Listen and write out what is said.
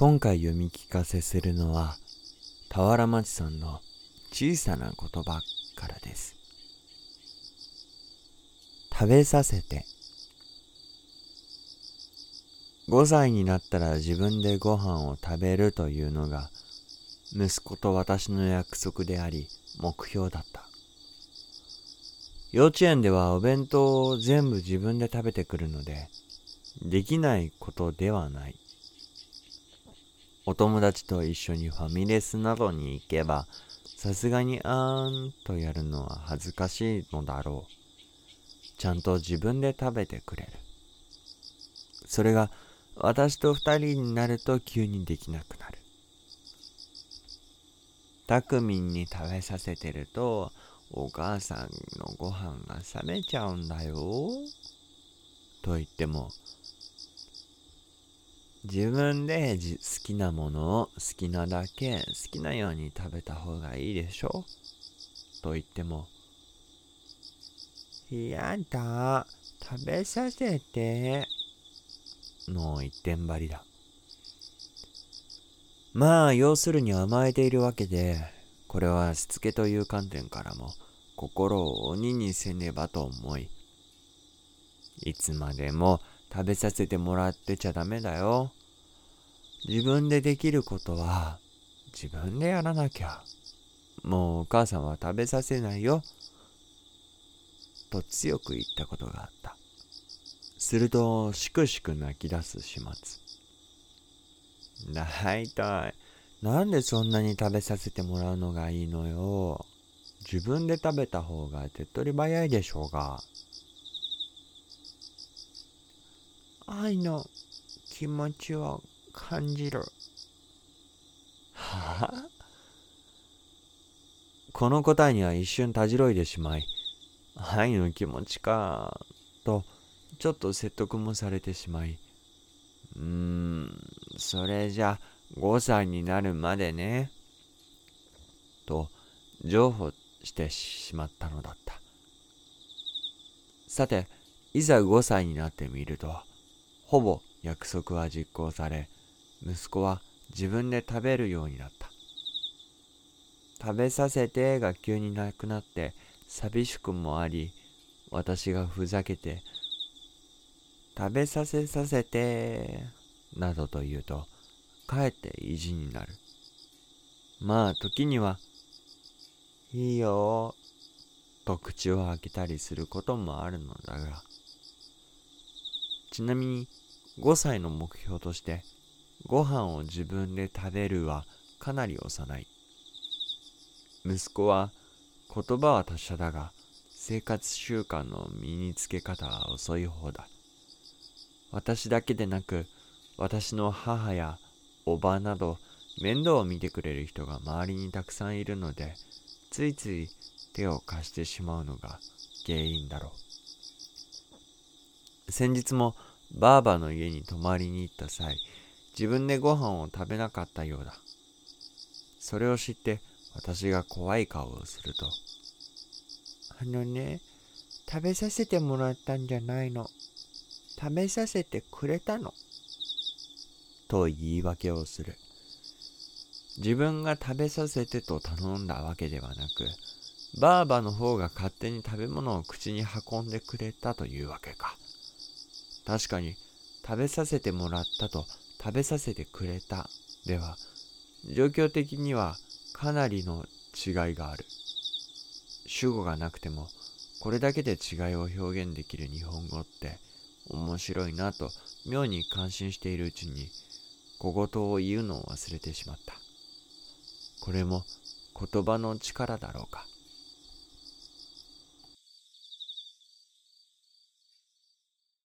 今回読み聞かせするのは俵町さんの小さな言葉からです。食べさせて。5歳になったら自分でご飯を食べるというのが息子と私の約束であり目標だった。幼稚園ではお弁当を全部自分で食べてくるのでできないことではない。お友達と一緒にファミレスなどに行けばさすがにあーんとやるのは恥ずかしいのだろう。ちゃんと自分で食べてくれる。それが私と二人になると急にできなくなる。たくみんに食べさせてるとお母さんのご飯が冷めちゃうんだよと言っても、自分で好きなものを好きなだけ好きなように食べた方がいいでしょと言っても、いやだ食べさせての一点張りだ。まあ要するに甘えているわけで、これはしつけという観点からも心を鬼にせねばと思い、いつまでも食べさせてもらってちゃダメだよ、自分でできることは自分でやらなきゃ、もうお母さんは食べさせないよと強く言ったことがあった。するとしくしく泣き出す始末。大体なんでそんなに食べさせてもらうのがいいのよ、自分で食べた方が手っ取り早いでしょうが。愛の気持ちを感じる。はぁ？この答えには一瞬たじろいでしまい、愛の気持ちかとちょっと説得もされてしまい、それじゃ5歳になるまでねと譲歩してしまったのだった。さていざ5歳になってみるとほぼ約束は実行され、息子は自分で食べるようになった。食べさせてが急になくなって寂しくもあり、私がふざけて食べさせてなどと言うとかえって意地になる。まあ時にはいいよと口を開けたりすることもあるのだが、ちなみに5歳の目標としてご飯を自分で食べるはかなり幼い。息子は言葉は達者だが、生活習慣の身につけ方は遅い方だ。私だけでなく、私の母やおばなど面倒を見てくれる人が周りにたくさんいるので、ついつい手を貸してしまうのが原因だろう。先日もばあばの家に泊まりに行った際、自分でご飯を食べなかったようだ。それを知って、私が怖い顔をすると、あのね、食べさせてもらったんじゃないの。食べさせてくれたの。と言い訳をする。自分が食べさせてと頼んだわけではなく、ばあばの方が勝手に食べ物を口に運んでくれたというわけか。確かに、食べさせてもらったと食べさせてくれたでは、状況的には、かなりの違いがある。主語がなくてもこれだけで違いを表現できる日本語って面白いなと妙に感心しているうちに小言を言うのを忘れてしまった。これも言葉の力だろうか。